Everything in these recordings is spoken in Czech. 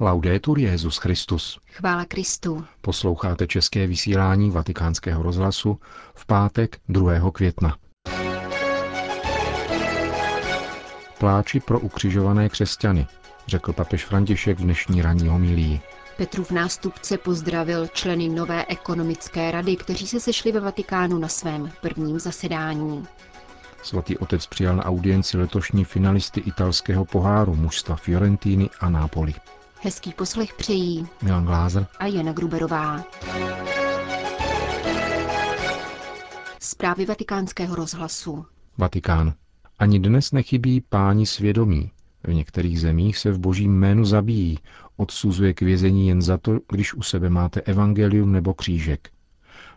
Laudetur Jesus Christus. Chvála Kristu. Posloucháte české vysílání Vatikánského rozhlasu v pátek 2. května. Pláči pro ukřižované křesťany, řekl papež František v dnešní ranní homilii. Petrův nástupce pozdravil členy nové ekonomické rady, kteří se sešli ve Vatikánu na svém prvním zasedání. Svatý otec přijal na audienci letošní finalisty italského poháru mužstva Fiorentiny a Napoli. Hezký poslech přejí Milan Gläser a Jana Gruberová. Zprávy Vatikánského rozhlasu. Vatikán. Ani dnes nechybí páni svědomí. V některých zemích se v božím jménu zabíjí, odsuzuje k vězení jen za to, když u sebe máte evangelium nebo křížek.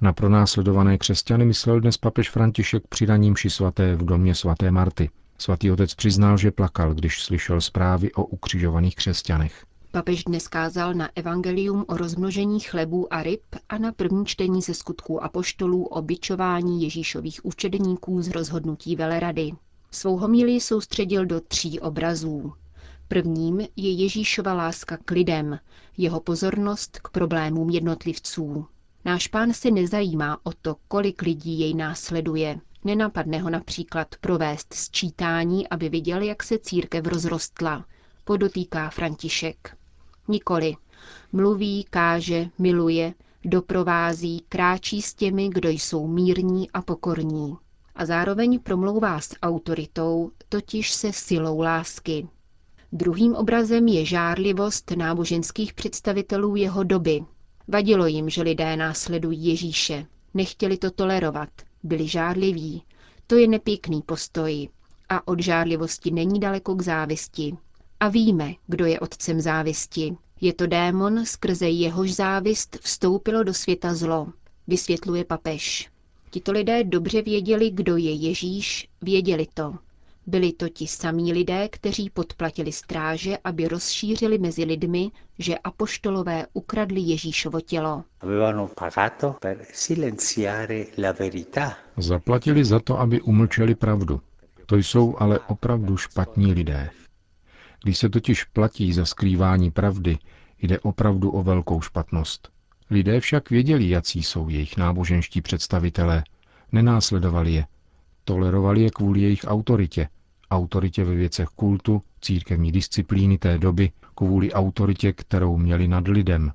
Na pronásledované křesťany myslel dnes papež František při ranní mši svaté v domě svaté Marty. Svatý otec přiznal, že plakal, když slyšel zprávy o ukřižovaných křesťanech. Papež dnes kázal na evangelium o rozmnožení chlebů a ryb a na první čtení ze skutků apoštolů o bičování Ježíšových učedníků z rozhodnutí velerady. Svou homilii soustředil do tří obrazů. Prvním je Ježíšova láska k lidem, jeho pozornost k problémům jednotlivců. Náš pán se nezajímá o to, kolik lidí jej následuje. Nenapadne ho například provést sčítání, aby viděl, jak se církev rozrostla, podotýká František. Nikoli. Mluví, káže, miluje, doprovází, kráčí s těmi, kdo jsou mírní a pokorní. A zároveň promlouvá s autoritou, totiž se silou lásky. Druhým obrazem je žárlivost náboženských představitelů jeho doby. Vadilo jim, že lidé následují Ježíše. Nechtěli to tolerovat. Byli žárliví. To je nepěkný postoj. A od žárlivosti není daleko k závisti. A víme, kdo je otcem závisti. Je to démon, skrze jehož závist vstoupilo do světa zlo, vysvětluje papež. Tito lidé dobře věděli, kdo je Ježíš, věděli to. Byli to ti samí lidé, kteří podplatili stráže, aby rozšířili mezi lidmi, že apoštolové ukradli Ježíšovo tělo. Zaplatili za to, aby umlčeli pravdu. To jsou ale opravdu špatní lidé. Když se totiž platí za skrývání pravdy, jde opravdu o velkou špatnost. Lidé však věděli, jací jsou jejich náboženští představitelé. Nenásledovali je. Tolerovali je kvůli jejich autoritě. Autoritě ve věcech kultu, církevní disciplíny té doby, kvůli autoritě, kterou měli nad lidem.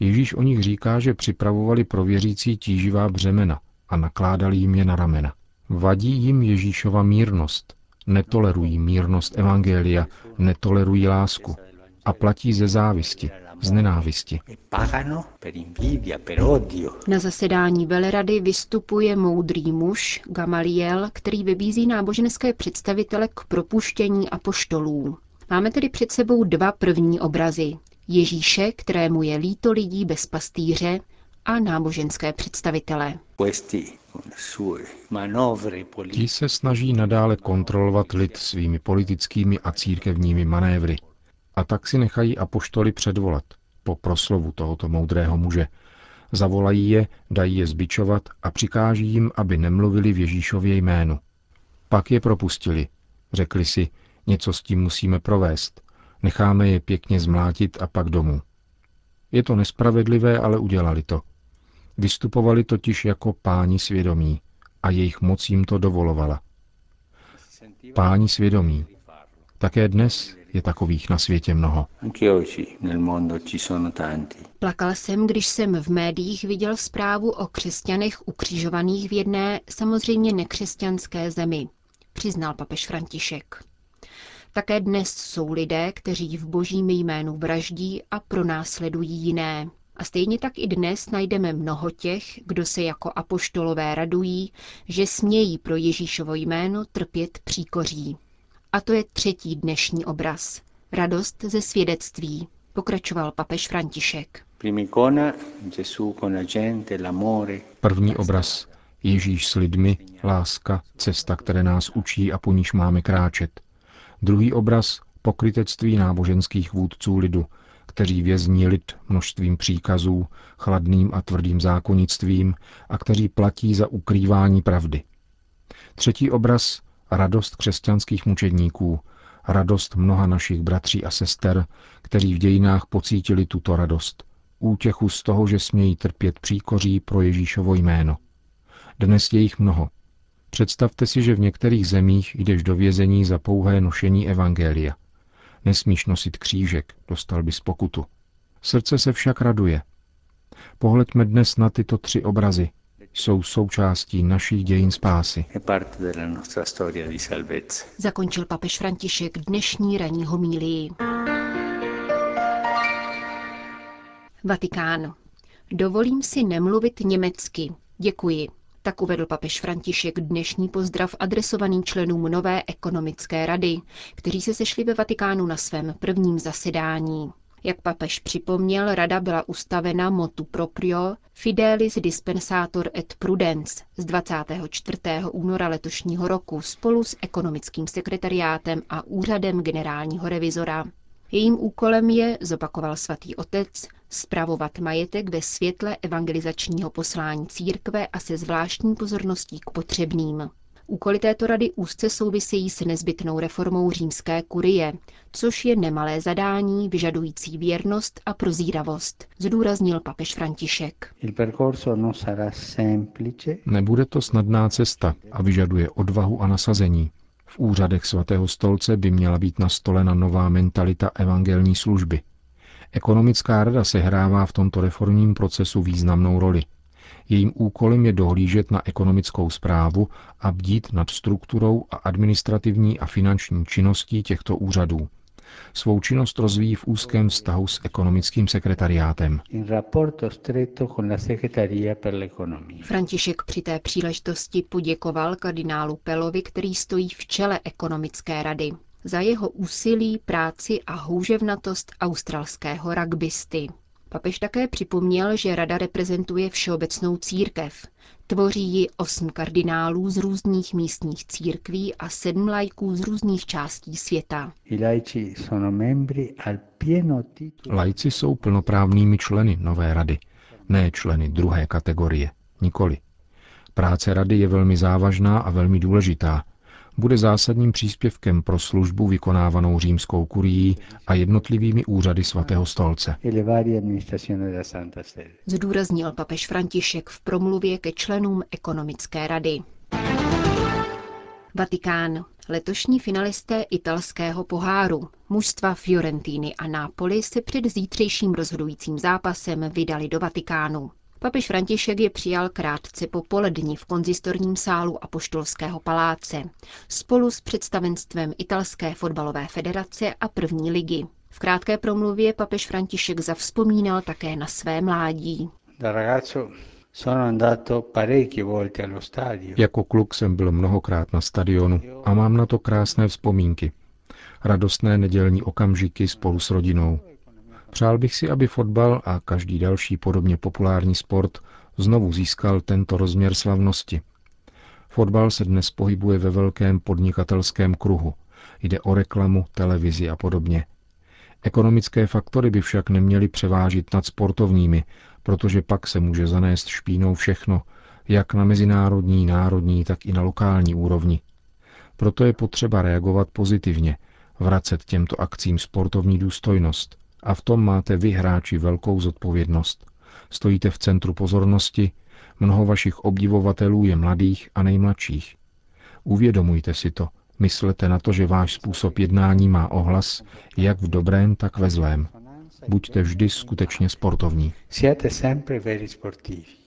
Ježíš o nich říká, že připravovali pro věřící tíživá břemena a nakládali jim je na ramena. Vadí jim Ježíšova mírnost. Netolerují mírnost evangelia, netolerují lásku. A platí ze závisti, z nenávisti. Na zasedání velerady vystupuje moudrý muž Gamaliel, který vybízí náboženské představitele k propuštění apoštolů. Máme tedy před sebou dva první obrazy. Ježíše, kterému je líto lidí bez pastýře, a náboženské představitele. Ti se snaží nadále kontrolovat lid svými politickými a církevními manévry. A tak si nechají apoštoly předvolat po proslovu tohoto moudrého muže. Zavolají je, dají je zbičovat a přikáží jim, aby nemluvili v Ježíšově jménu. Pak je propustili. Řekli si, něco s tím musíme provést. Necháme je pěkně zmlátit a pak domů. Je to nespravedlivé, ale udělali to. Vystupovali totiž jako páni svědomí a jejich moc jim to dovolovala. Páni svědomí. Také dnes je takových na světě mnoho. Plakal jsem, když jsem v médiích viděl zprávu o křesťanech ukřižovaných v jedné, samozřejmě nekřesťanské zemi, přiznal papež František. Také dnes jsou lidé, kteří v božím jménu vraždí a pronásledují jiné. A stejně tak i dnes najdeme mnoho těch, kdo se jako apoštolové radují, že smějí pro Ježíšovo jméno trpět příkoří. A to je třetí dnešní obraz. Radost ze svědectví, pokračoval papež František. První obraz. Ježíš s lidmi, láska, cesta, které nás učí a po níž máme kráčet. Druhý obraz. Pokrytectví náboženských vůdců lidu, kteří vězní lid množstvím příkazů, chladným a tvrdým zákonictvím a kteří platí za ukrývání pravdy. Třetí obraz. Radost křesťanských mučedníků, radost mnoha našich bratří a sester, kteří v dějinách pocítili tuto radost, útěchu z toho, že smějí trpět příkoří pro Ježíšovo jméno. Dnes je jich mnoho. Představte si, že v některých zemích jdeš do vězení za pouhé nošení evangelia. Nesmíš nosit křížek, dostal bys pokutu. Srdce se však raduje. Pohleďme dnes na tyto tři obrazy. Jsou součástí našich dějin spásy. Zakončil papež František dnešní ranní homílii. Vatikán. Dovolím si nemluvit německy. Děkuji. Tak uvedl papež František dnešní pozdrav adresovaný členům nové ekonomické rady, kteří se sešli ve Vatikánu na svém prvním zasedání. Jak papež připomněl, rada byla ustavena motu proprio Fidelis dispensator et prudens z 24. února letošního roku spolu s ekonomickým sekretariátem a úřadem generálního revizora. Jejím úkolem je, zopakoval svatý otec, spravovat majetek ve světle evangelizačního poslání církve a se zvláštní pozorností k potřebným. Úkoly této rady úzce souvisejí s nezbytnou reformou římské kurie, což je nemalé zadání vyžadující věrnost a prozíravost, zdůraznil papež František. Nebude to snadná cesta a vyžaduje odvahu a nasazení. V úřadech svatého stolce by měla být nastolena nová mentalita evangelní služby. Ekonomická rada sehrává v tomto reformním procesu významnou roli. Jejím úkolem je dohlížet na ekonomickou správu a bdít nad strukturou a administrativní a finanční činností těchto úřadů. Svou činnost rozvíjí v úzkém vztahu s ekonomickým sekretariátem. František při té příležitosti poděkoval kardinálu Pelovi, který stojí v čele ekonomické rady, za jeho úsilí, práci a houževnatost australského rugbysty. Papež také připomněl, že rada reprezentuje všeobecnou církev. Tvoří ji 8 kardinálů z různých místních církví a 7 laiků z různých částí světa. Laici jsou plnoprávnými členy nové rady, ne členy druhé kategorie, nikoli. Práce rady je velmi závažná a velmi důležitá. Bude zásadním příspěvkem pro službu vykonávanou římskou kurií a jednotlivými úřady svatého stolce. Zdůraznil papež František v promluvě ke členům ekonomické rady. Vatikán. Letošní finalisté italského poháru, mužstva Fiorentiny a Napoli, se před zítřejším rozhodujícím zápasem vydali do Vatikánu. Papež František je přijal krátce po poledni v konzistorním sálu Apoštolského paláce spolu s představenstvem Italské fotbalové federace a první ligy. V krátké promluvě papež František zavzpomínal také na své mládí. Jako kluk jsem byl mnohokrát na stadionu a mám na to krásné vzpomínky. Radostné nedělní okamžiky spolu s rodinou. Přál bych si, aby fotbal a každý další podobně populární sport znovu získal tento rozměr slavnosti. Fotbal se dnes pohybuje ve velkém podnikatelském kruhu. Jde o reklamu, televizi a podobně. Ekonomické faktory by však neměly převážit nad sportovními, protože pak se může zanést špínou všechno, jak na mezinárodní, národní, tak i na lokální úrovni. Proto je potřeba reagovat pozitivně, vracet těmto akcím sportovní důstojnost. A v tom máte vy, hráči, velkou zodpovědnost. Stojíte v centru pozornosti, mnoho vašich obdivovatelů je mladých a nejmladších. Uvědomujte si to, myslete na to, že váš způsob jednání má ohlas, jak v dobrém, tak ve zlém. Buďte vždy skutečně sportovní.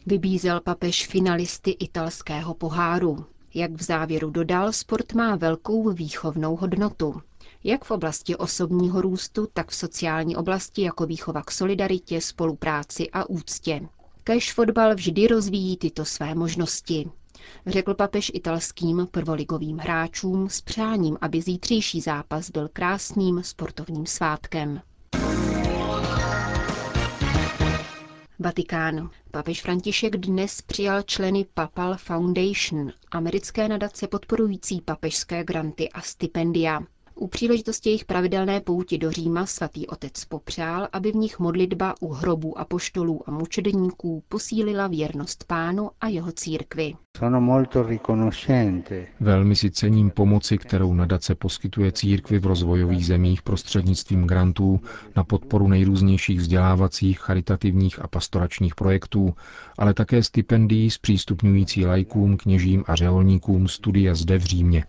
Vybízel papež finalisty italského poháru. Jak v závěru dodal, sport má velkou výchovnou hodnotu. Jak v oblasti osobního růstu, tak v sociální oblasti jako výchova k solidaritě, spolupráci a úctě. Kéž fotbal vždy rozvíjí tyto své možnosti, řekl papež italským prvoligovým hráčům s přáním, aby zítřejší zápas byl krásným sportovním svátkem. Vatikán. Papež František dnes přijal členy Papal Foundation, americké nadace podporující papežské granty a stipendia. U příležitosti jejich pravidelné pouti do Říma svatý otec popřál, aby v nich modlitba u hrobů apoštolů a mučedníků posílila věrnost Pánu a jeho církvi. Velmi si cením pomoci, kterou nadace poskytuje církvi v rozvojových zemích prostřednictvím grantů na podporu nejrůznějších vzdělávacích, charitativních a pastoračních projektů, ale také stipendií zpřístupňující laikům, kněžím a řeholníkům studia zde v Římě.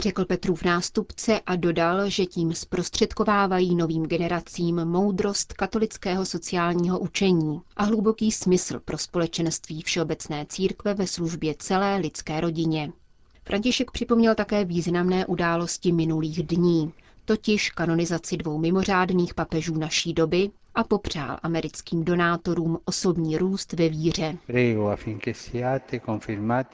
Řekl Petrův nástupce a dodal, že tím zprostředkovávají novým generacím moudrost katolického sociálního učení a hluboký smysl pro společenství všeobecné církve ve službě celé lidské rodině. František připomněl také významné události minulých dní, totiž kanonizaci dvou mimořádných papežů naší doby, a popřál americkým donátorům osobní růst ve víře.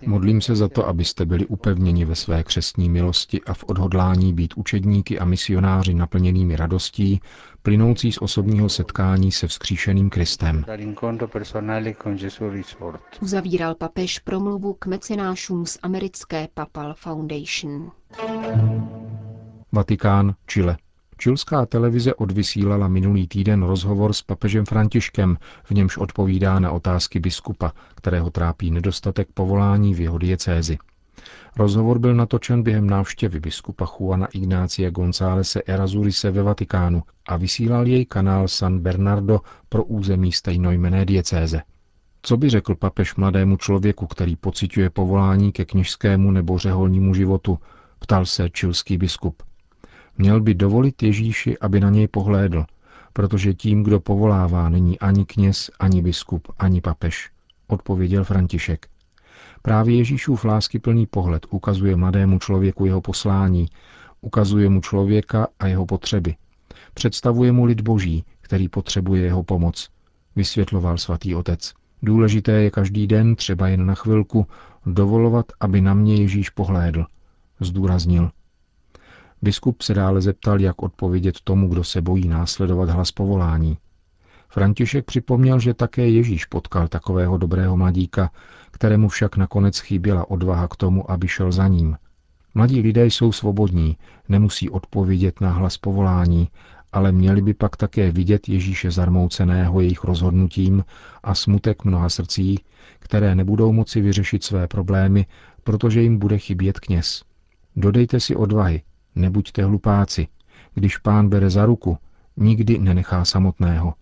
Modlím se za to, abyste byli upevněni ve své křestní milosti a v odhodlání být učedníky a misionáři naplněnými radostí, plynoucí z osobního setkání se vzkříšeným Kristem. Uzavíral papež promluvu k mecenášům z americké Papal Foundation. Vatikán, Chile. Chilská televize odvysílala minulý týden rozhovor s papežem Františkem, v němž odpovídá na otázky biskupa, kterého trápí nedostatek povolání v jeho diecézi. Rozhovor byl natočen během návštěvy biskupa Juana Ignácia Gonzálese Errazurize ve Vatikánu a vysílal jej kanál San Bernardo pro území stejnojmenné diecéze. Co by řekl papež mladému člověku, který pociťuje povolání ke kněžskému nebo řeholnímu životu, ptal se chilský biskup. Měl by dovolit Ježíši, aby na něj pohlédl, protože tím, kdo povolává, není ani kněz, ani biskup, ani papež, odpověděl František. Právě Ježíšův láskyplný pohled ukazuje mladému člověku jeho poslání, ukazuje mu člověka a jeho potřeby. Představuje mu lid boží, který potřebuje jeho pomoc, vysvětloval svatý otec. Důležité je každý den, třeba jen na chvilku, dovolovat, aby na mě Ježíš pohlédl, zdůraznil. Biskup se dále zeptal, jak odpovědět tomu, kdo se bojí následovat hlas povolání. František připomněl, že také Ježíš potkal takového dobrého mladíka, kterému však nakonec chyběla odvaha k tomu, aby šel za ním. Mladí lidé jsou svobodní, nemusí odpovědět na hlas povolání, ale měli by pak také vidět Ježíše zarmouceného jejich rozhodnutím a smutek mnoha srdcí, které nebudou moci vyřešit své problémy, protože jim bude chybět kněz. Dodejte si odvahy. Nebuďte hlupáci, když Pán bere za ruku, nikdy nenechá samotného,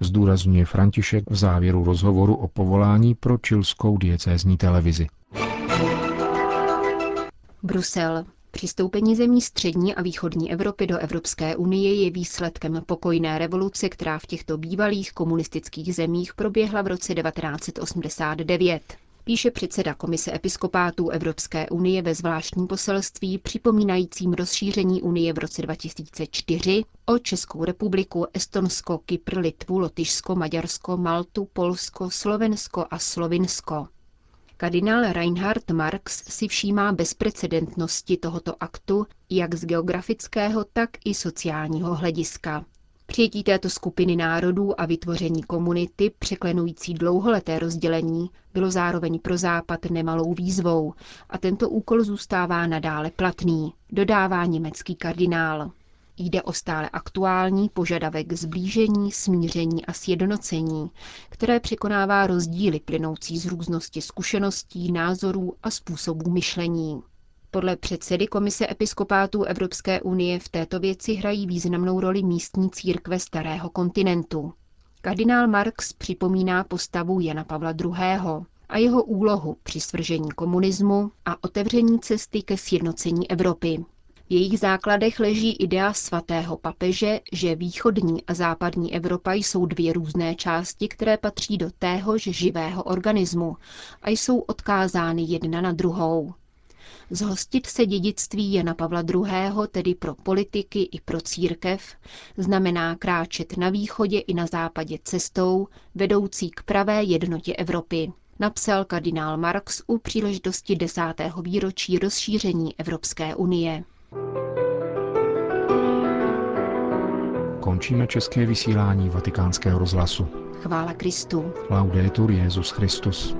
zdůrazňuje František v závěru rozhovoru o povolání pro chilskou diecézní televizi. Brusel. Přistoupení zemí střední a východní Evropy do Evropské unie je výsledkem pokojné revoluce, která v těchto bývalých komunistických zemích proběhla v roce 1989. Píše předseda Komise episkopátů Evropské unie ve zvláštním poselství připomínajícím rozšíření unie v roce 2004 o Českou republiku, Estonsko, Kypr, Litvu, Lotyšsko, Maďarsko, Maltu, Polsko, Slovensko a Slovinsko. Kardinál Reinhard Marx si všímá bezprecedentnosti tohoto aktu jak z geografického, tak i sociálního hlediska. Přijetí této skupiny národů a vytvoření komunity, překlenující dlouholeté rozdělení, bylo zároveň pro Západ nemalou výzvou a tento úkol zůstává nadále platný, dodává německý kardinál. Jde o stále aktuální požadavek zblížení, smíření a sjednocení, které překonává rozdíly plynoucí z různosti zkušeností, názorů a způsobů myšlení. Podle předsedy Komise episkopátů Evropské unie v této věci hrají významnou roli místní církve starého kontinentu. Kardinál Marx připomíná postavu Jana Pavla II. A jeho úlohu při svržení komunismu a otevření cesty ke sjednocení Evropy. V jejich základech leží idea svatého papeže, že východní a západní Evropa jsou dvě různé části, které patří do téhož živého organismu a jsou odkázány jedna na druhou. Zhostit se dědictví Jana Pavla II., tedy pro politiky i pro církev, znamená kráčet na východě i na západě cestou, vedoucí k pravé jednotě Evropy, napsal kardinál Marx u příležitosti 10. výročí rozšíření Evropské unie. Končíme české vysílání Vatikánského rozhlasu. Chvála Kristu. Laudetur Jesus Christus.